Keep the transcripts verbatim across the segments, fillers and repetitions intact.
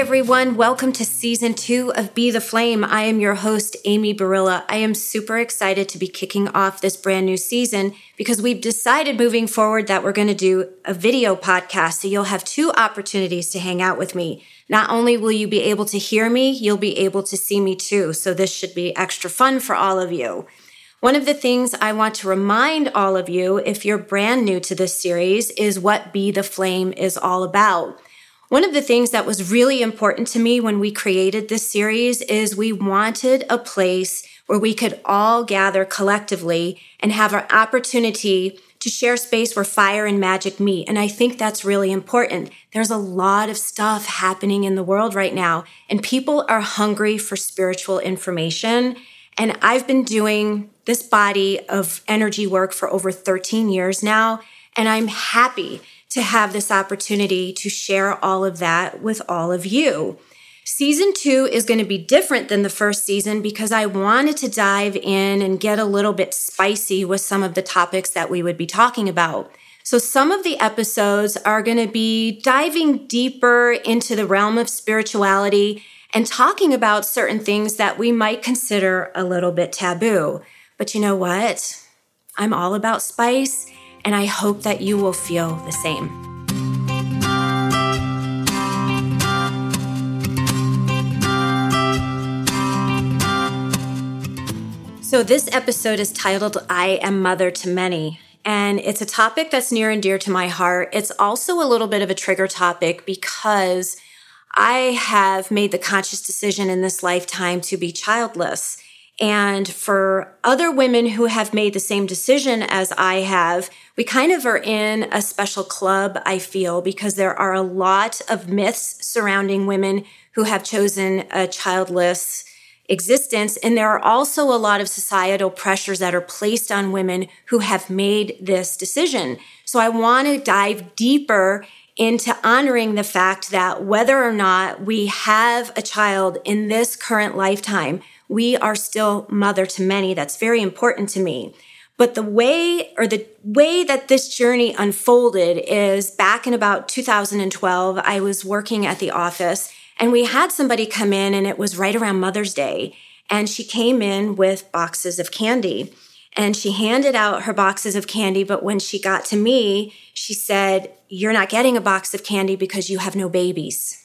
everyone. Welcome to season two of Be the Flame. I am your host, Amy Barilla. I am super excited to be kicking off this brand new season because we've decided moving forward that we're going to do a video podcast. So you'll have two opportunities to hang out with me. Not only will you be able to hear me, you'll be able to see me too. So this should be extra fun for all of you. One of the things I want to remind all of you, if you're brand new to this series, is what Be the Flame is all about. One of the things that was really important to me when we created this series is we wanted a place where we could all gather collectively and have an opportunity to share space where fire and magic meet. And I think that's really important. There's a lot of stuff happening in the world right now, and people are hungry for spiritual information. And I've been doing this body of energy work for over thirteen years now, and I'm happy to have this opportunity to share all of that with all of you. Season two is going to be different than the first season because I wanted to dive in and get a little bit spicy with some of the topics that we would be talking about. So some of the episodes are going to be diving deeper into the realm of spirituality and talking about certain things that we might consider a little bit taboo. But you know what? I'm all about spice, and I hope that you will feel the same. So this episode is titled, I Am Mother to Many, and it's a topic that's near and dear to my heart. It's also a little bit of a trigger topic because I have made the conscious decision in this lifetime to be childless. And for other women who have made the same decision as I have, we kind of are in a special club, I feel, because there are a lot of myths surrounding women who have chosen a childless existence. And there are also a lot of societal pressures that are placed on women who have made this decision. So I want to dive deeper into honoring the fact that whether or not we have a child in this current lifetime, we are still mother to many. That's very important to me. But the way or the way that this journey unfolded is back in about two thousand twelve, I was working at the office and we had somebody come in, and it was right around Mother's Day. And she came in with boxes of candy and she handed out her boxes of candy. But when she got to me, she said, "You're not getting a box of candy because you have no babies."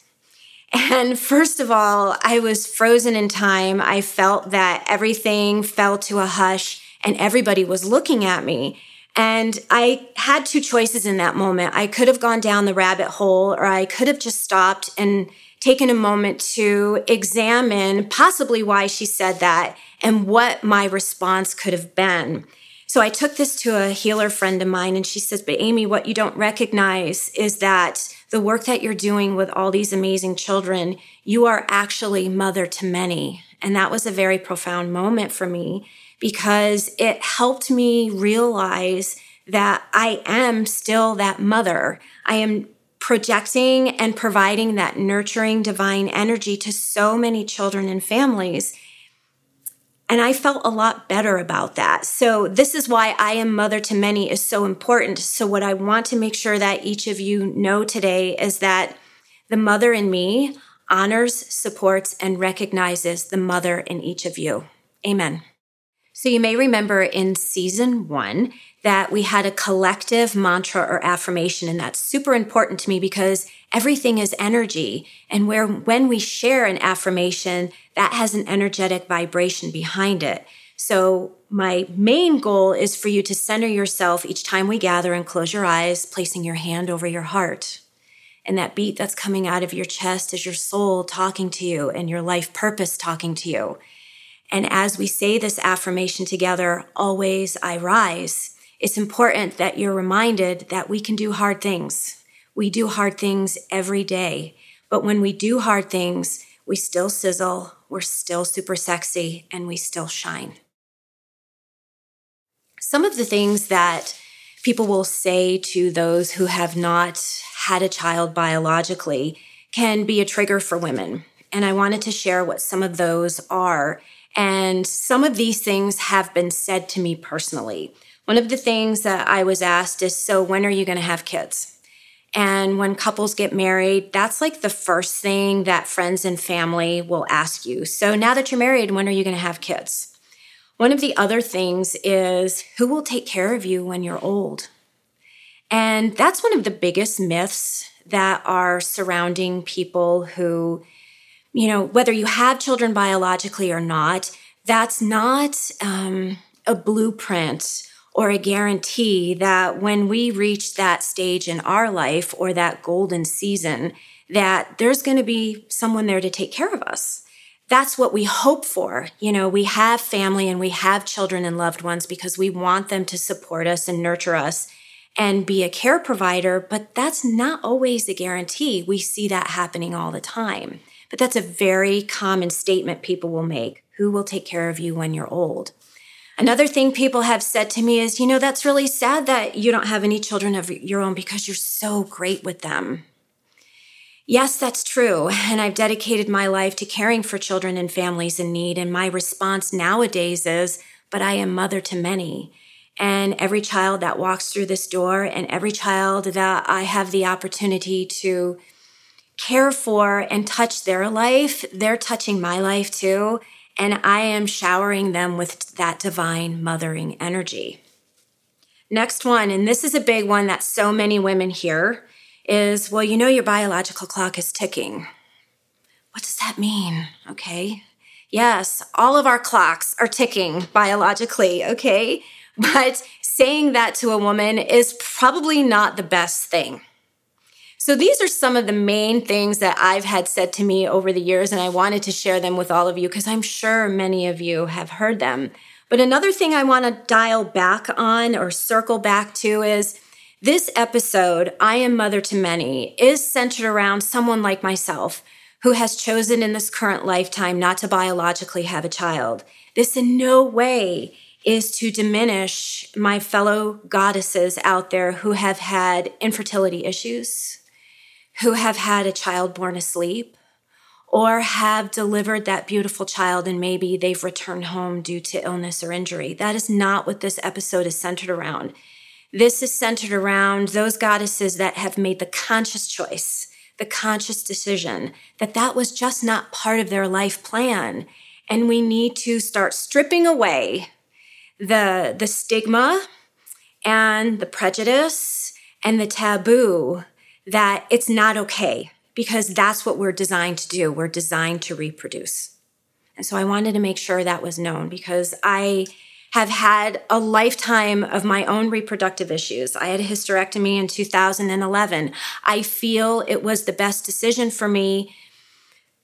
And first of all, I was frozen in time. I felt that everything fell to a hush and everybody was looking at me. And I had two choices in that moment. I could have gone down the rabbit hole, or I could have just stopped and taken a moment to examine possibly why she said that and what my response could have been. So I took this to a healer friend of mine, and she says, "But Amy, what you don't recognize is that the work that you're doing with all these amazing children, you are actually mother to many." And that was a very profound moment for me because it helped me realize that I am still that mother. I am projecting and providing that nurturing divine energy to so many children and families. And I felt a lot better about that. So this is why I Am Mother to Many is so important. So what I want to make sure that each of you know today is that the mother in me honors, supports, and recognizes the mother in each of you. Amen. So you may remember in season one that we had a collective mantra or affirmation, and that's super important to me because everything is energy. And where when we share an affirmation, that has an energetic vibration behind it. So my main goal is for you to center yourself each time we gather and close your eyes, placing your hand over your heart. And that beat that's coming out of your chest is your soul talking to you and your life purpose talking to you. And as we say this affirmation together, always I rise, it's important that you're reminded that we can do hard things. We do hard things every day. But when we do hard things, we still sizzle, we're still super sexy, and we still shine. Some of the things that people will say to those who have not had a child biologically can be a trigger for women. And I wanted to share what some of those are. And some of these things have been said to me personally. One of the things that I was asked is, "So when are you going to have kids?" And when couples get married, that's like the first thing that friends and family will ask you. So now that you're married, when are you going to have kids? One of the other things is, who will take care of you when you're old? And that's one of the biggest myths that are surrounding people who, you know, whether you have children biologically or not, that's not um, a blueprint or a guarantee that when we reach that stage in our life or that golden season, that there's going to be someone there to take care of us. That's what we hope for. You know, we have family and we have children and loved ones because we want them to support us and nurture us and be a care provider, but that's not always the guarantee. We see that happening all the time. But that's a very common statement people will make. Who will take care of you when you're old? Another thing people have said to me is, you know, that's really sad that you don't have any children of your own because you're so great with them. Yes, that's true. And I've dedicated my life to caring for children and families in need. And my response nowadays is, but I am mother to many. And every child that walks through this door and every child that I have the opportunity to care for and touch their life, they're touching my life too. And I am showering them with that divine mothering energy. Next one, and this is a big one that so many women hear, is, well, you know, your biological clock is ticking. What does that mean? Okay. Yes, all of our clocks are ticking biologically, okay? But saying that to a woman is probably not the best thing. So these are some of the main things that I've had said to me over the years, and I wanted to share them with all of you because I'm sure many of you have heard them. But another thing I want to dial back on or circle back to is this episode, I Am Mother to Many, is centered around someone like myself who has chosen in this current lifetime not to biologically have a child. This in no way is to diminish my fellow goddesses out there who have had infertility issues, who have had a child born asleep, or have delivered that beautiful child and maybe they've returned home due to illness or injury. That is not what this episode is centered around. This is centered around those goddesses that have made the conscious choice, the conscious decision, that that was just not part of their life plan. And we need to start stripping away the the stigma and the prejudice and the taboo that it's not okay, because that's what we're designed to do. We're designed to reproduce. And so I wanted to make sure that was known because I have had a lifetime of my own reproductive issues. I had a hysterectomy in two thousand eleven. I feel it was the best decision for me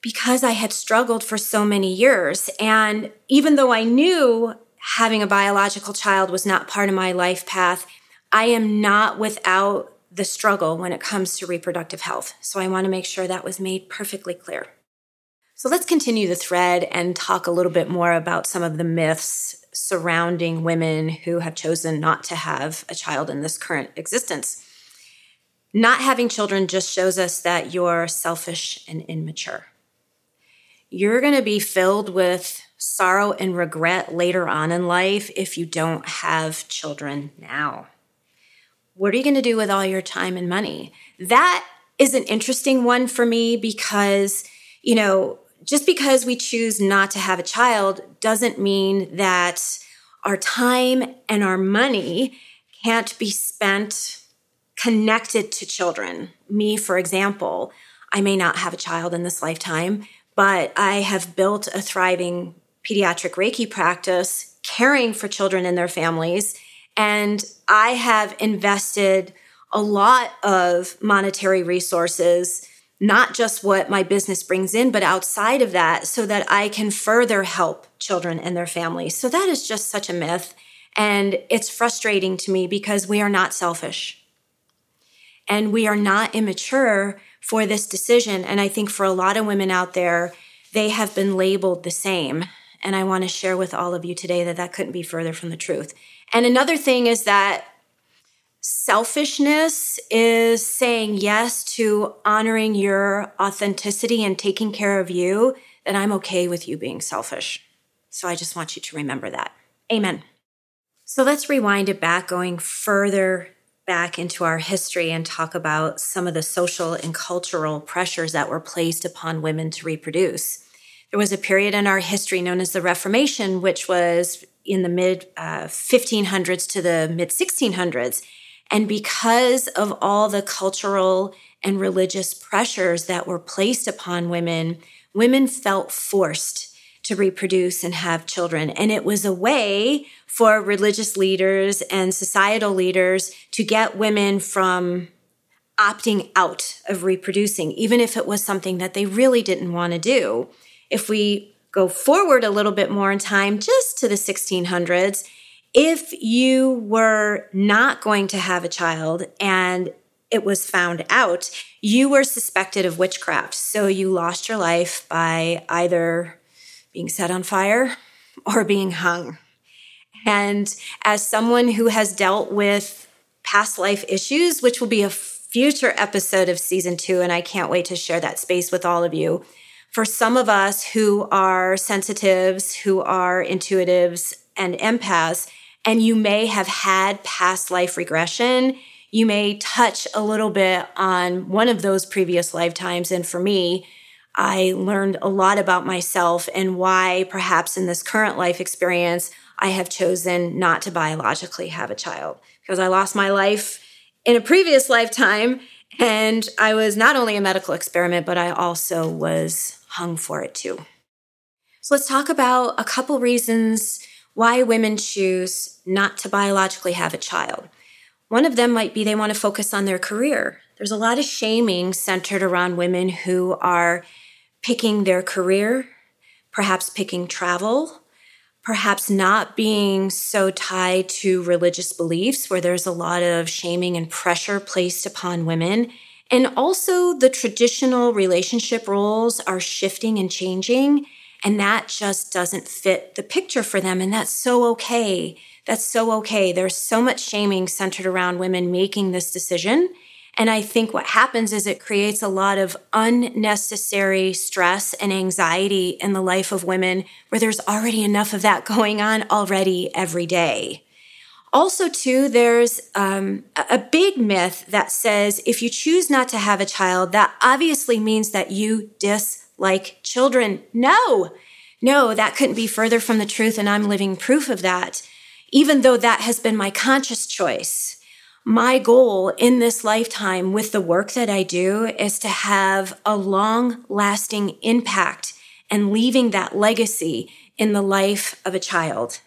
because I had struggled for so many years. And even though I knew having a biological child was not part of my life path, I am not without the struggle when it comes to reproductive health. So I want to make sure that was made perfectly clear. So let's continue the thread and talk a little bit more about some of the myths surrounding women who have chosen not to have a child in this current existence. Not having children just shows us that you're selfish and immature. You're going to be filled with sorrow and regret later on in life if you don't have children now. What are you going to do with all your time and money? That is an interesting one for me because, you know, just because we choose not to have a child doesn't mean that our time and our money can't be spent connected to children. Me, for example, I may not have a child in this lifetime, but I have built a thriving pediatric Reiki practice caring for children and their families. And I have invested a lot of monetary resources, not just what my business brings in, but outside of that, so that I can further help children and their families. So that is just such a myth. And it's frustrating to me because we are not selfish. And we are not immature for this decision. And I think for a lot of women out there, they have been labeled the same. And I want to share with all of you today that that couldn't be further from the truth. And another thing is that selfishness is saying yes to honoring your authenticity and taking care of you, that I'm okay with you being selfish. So I just want you to remember that. Amen. So let's rewind it back, going further back into our history and talk about some of the social and cultural pressures that were placed upon women to reproduce. There was a period in our history known as the Reformation, which was in the mid-fifteen hundreds uh, to the mid-sixteen hundreds. And because of all the cultural and religious pressures that were placed upon women, women felt forced to reproduce and have children. And it was a way for religious leaders and societal leaders to get women from opting out of reproducing, even if it was something that they really didn't want to do. If we go forward a little bit more in time, just to the sixteen hundreds, if you were not going to have a child and it was found out, you were suspected of witchcraft. So you lost your life by either being set on fire or being hung. And as someone who has dealt with past life issues, which will be a future episode of season two, and I can't wait to share that space with all of you, for some of us who are sensitives, who are intuitives and empaths, and you may have had past life regression, you may touch a little bit on one of those previous lifetimes. And for me, I learned a lot about myself and why perhaps in this current life experience, I have chosen not to biologically have a child, because I lost my life in a previous lifetime. And I was not only a medical experiment, but I also was hung for it too. So let's talk about a couple reasons why women choose not to biologically have a child. One of them might be they want to focus on their career. There's a lot of shaming centered around women who are picking their career, perhaps picking travel, perhaps not being so tied to religious beliefs, where there's a lot of shaming and pressure placed upon women. And also the traditional relationship roles are shifting and changing, and that just doesn't fit the picture for them. And that's so okay. That's so okay. There's so much shaming centered around women making this decision. And I think what happens is it creates a lot of unnecessary stress and anxiety in the life of women, where there's already enough of that going on already every day. Also, too, there's um, a big myth that says if you choose not to have a child, that obviously means that you dislike children. No, no, that couldn't be further from the truth, and I'm living proof of that. Even though that has been my conscious choice, my goal in this lifetime with the work that I do is to have a long-lasting impact and leaving that legacy in the life of a child.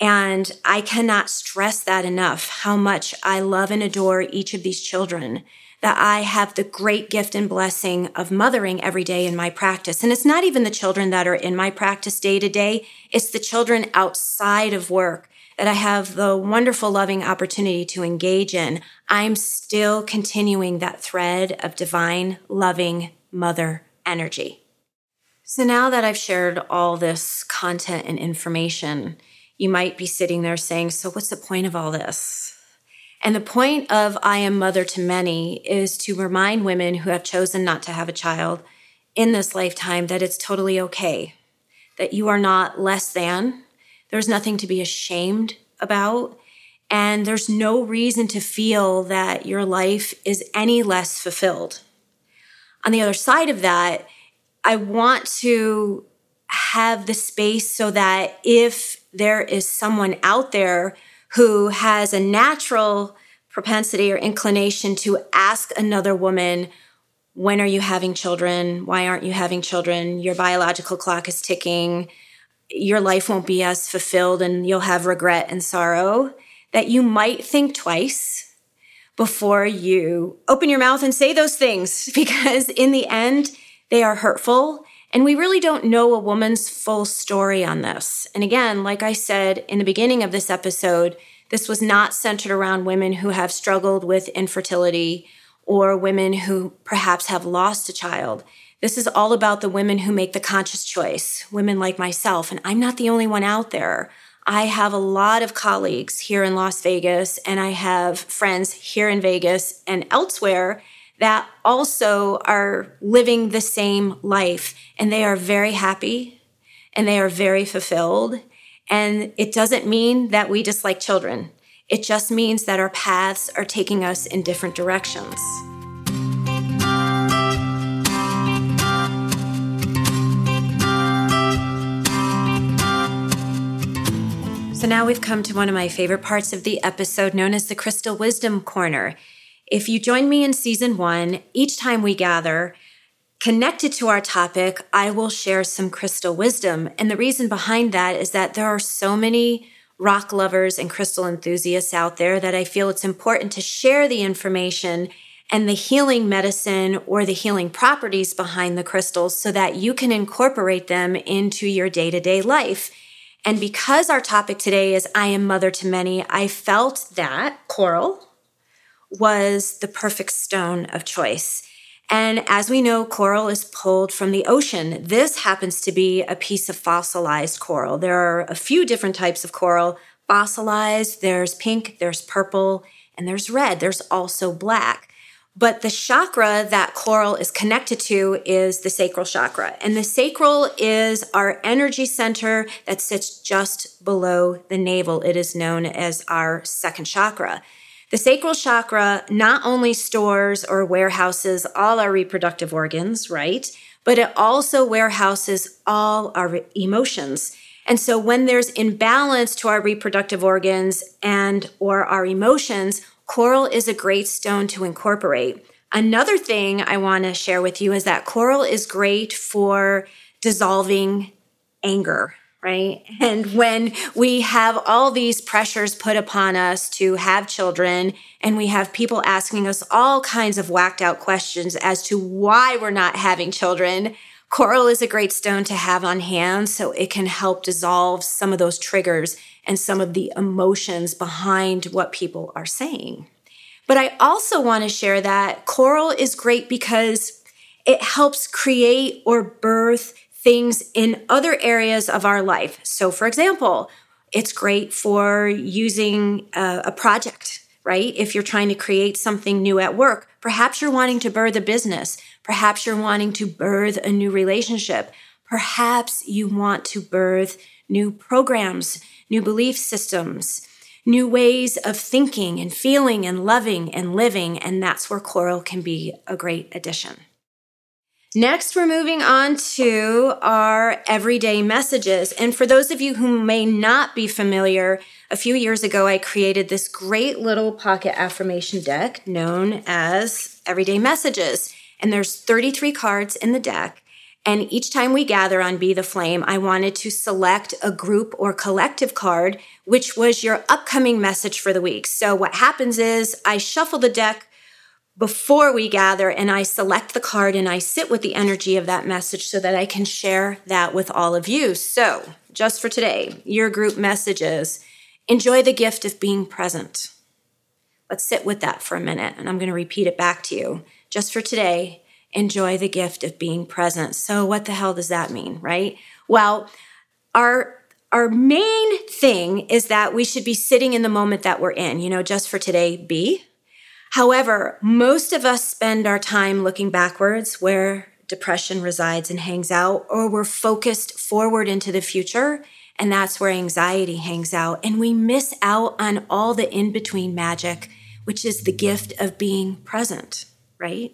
And I cannot stress that enough, how much I love and adore each of these children, that I have the great gift and blessing of mothering every day in my practice. And it's not even the children that are in my practice day to day. It's the children outside of work that I have the wonderful, loving opportunity to engage in. I'm still continuing that thread of divine, loving mother energy. So now that I've shared all this content and information, you might be sitting there saying, so what's the point of all this? And the point of I Am Mother to Many is to remind women who have chosen not to have a child in this lifetime that it's totally okay, that you are not less than. There's nothing to be ashamed about, and there's no reason to feel that your life is any less fulfilled. On the other side of that, I want to have the space so that if there is someone out there who has a natural propensity or inclination to ask another woman, when are you having children? Why aren't you having children? Your biological clock is ticking. Your life won't be as fulfilled and you'll have regret and sorrow, that you might think twice before you open your mouth and say those things, because in the end, they are hurtful. And we really don't know a woman's full story on this. And again, like I said in the beginning of this episode, this was not centered around women who have struggled with infertility or women who perhaps have lost a child. This is all about the women who make the conscious choice, women like myself, and I'm not the only one out there. I have a lot of colleagues here in Las Vegas, and I have friends here in Vegas and elsewhere that also are living the same life, and they are very happy, and they are very fulfilled, and it doesn't mean that we dislike children. It just means that our paths are taking us in different directions. So now we've come to one of my favorite parts of the episode, known as the Crystal Wisdom Corner. If you join me in season one, each time we gather, connected to our topic, I will share some crystal wisdom. And the reason behind that is that there are so many rock lovers and crystal enthusiasts out there that I feel it's important to share the information and the healing medicine or the healing properties behind the crystals so that you can incorporate them into your day-to-day life. And because our topic today is I am mother to many, I felt that coral was the perfect stone of choice. And as we know, coral is pulled from the ocean. This happens to be a piece of fossilized coral. There are a few different types of coral. Fossilized, there's pink, there's purple, and there's red. There's also black. But the chakra that coral is connected to is the sacral chakra. And the sacral is our energy center that sits just below the navel. It is known as our second chakra. The sacral chakra not only stores or warehouses all our reproductive organs, right? But it also warehouses all our emotions. And so when there's imbalance to our reproductive organs and or our emotions, coral is a great stone to incorporate. Another thing I want to share with you is that coral is great for dissolving anger, right? And when we have all these pressures put upon us to have children, and we have people asking us all kinds of whacked out questions as to why we're not having children, coral is a great stone to have on hand so it can help dissolve some of those triggers and some of the emotions behind what people are saying. But I also want to share that coral is great because it helps create or birth things in other areas of our life. So for example, it's great for using a, a project, right? If you're trying to create something new at work, perhaps you're wanting to birth a business. Perhaps you're wanting to birth a new relationship. Perhaps you want to birth new programs, new belief systems, new ways of thinking and feeling and loving and living. And that's where coral can be a great addition. Next, we're moving on to our everyday messages. And for those of you who may not be familiar, a few years ago, I created this great little pocket affirmation deck known as Everyday Messages. And there's thirty-three cards in the deck. And each time we gather on Be the Flame, I wanted to select a group or collective card, which was your upcoming message for the week. So what happens is I shuffle the deck before we gather, and I select the card and I sit with the energy of that message so that I can share that with all of you. So just for today, your group messages: enjoy the gift of being present. Let's sit with that for a minute, and I'm going to repeat it back to you. Just for today, enjoy the gift of being present. So what the hell does that mean, right? Well, our our main thing is that we should be sitting in the moment that we're in. You know, just for today, be. However, most of us spend our time looking backwards where depression resides and hangs out, or we're focused forward into the future, and that's where anxiety hangs out. And we miss out on all the in-between magic, which is the gift of being present, right?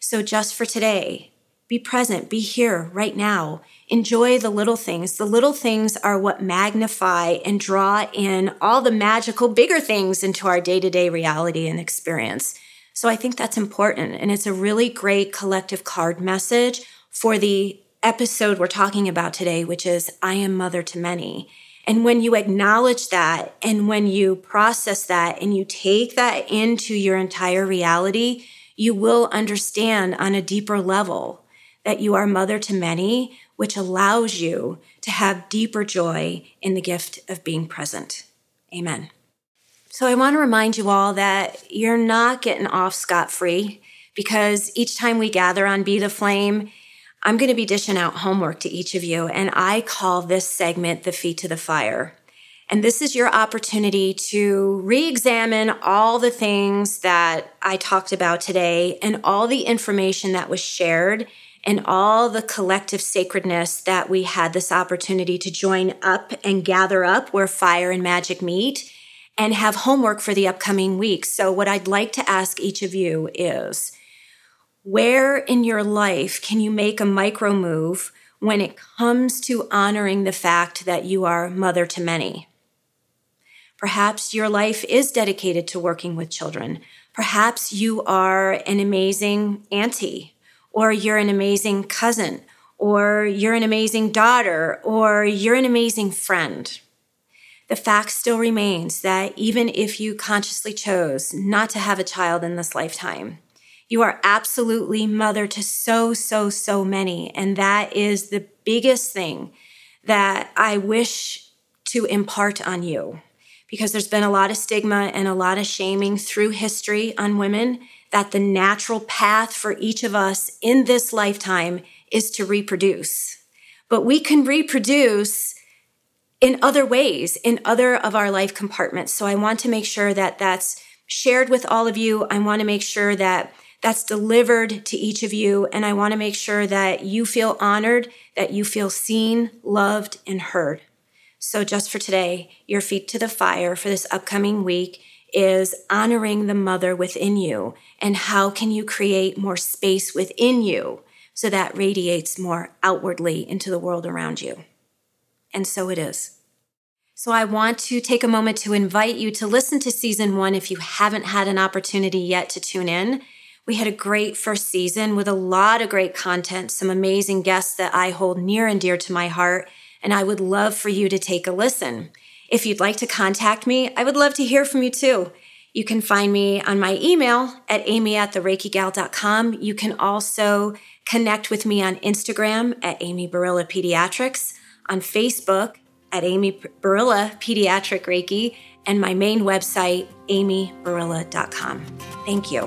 So just for today, be present, be here right now. Enjoy the little things. The little things are what magnify and draw in all the magical bigger things into our day-to-day reality and experience. So I think that's important. And it's a really great collective card message for the episode we're talking about today, which is I am mother to many. And when you acknowledge that, and when you process that, and you take that into your entire reality, you will understand on a deeper level that you are mother to many, which allows you to have deeper joy in the gift of being present. Amen. So I want to remind you all that you're not getting off scot-free, because each time we gather on Be the Flame, I'm going to be dishing out homework to each of you, and I call this segment the Feet to the Fire. And this is your opportunity to re-examine all the things that I talked about today and all the information that was shared and all the collective sacredness that we had this opportunity to join up and gather up where fire and magic meet, and have homework for the upcoming week. So what I'd like to ask each of you is, where in your life can you make a micro move when it comes to honoring the fact that you are mother to many? Perhaps your life is dedicated to working with children. Perhaps you are an amazing auntie, or you're an amazing cousin, or you're an amazing daughter, or you're an amazing friend. The fact still remains that even if you consciously chose not to have a child in this lifetime, you are absolutely mother to so, so, so many. And that is the biggest thing that I wish to impart on you, because there's been a lot of stigma and a lot of shaming through history on women, that the natural path for each of us in this lifetime is to reproduce. But we can reproduce in other ways, in other of our life compartments. So I want to make sure that that's shared with all of you. I want to make sure that that's delivered to each of you. And I want to make sure that you feel honored, that you feel seen, loved, and heard. So just for today, your feet to the fire for this upcoming week is honoring the mother within you. And how can you create more space within you so that radiates more outwardly into the world around you? And so it is. So I want to take a moment to invite you to listen to season one if you haven't had an opportunity yet to tune in. We had a great first season with a lot of great content, some amazing guests that I hold near and dear to my heart, and I would love for you to take a listen. If you'd like to contact me, I would love to hear from you too. You can find me on my email at amy at the reiki gal dot com. You can also connect with me on Instagram at Amy Barilla Pediatrics, on Facebook at Amy Barilla Pediatric Reiki, and my main website, amy barilla dot com. Thank you.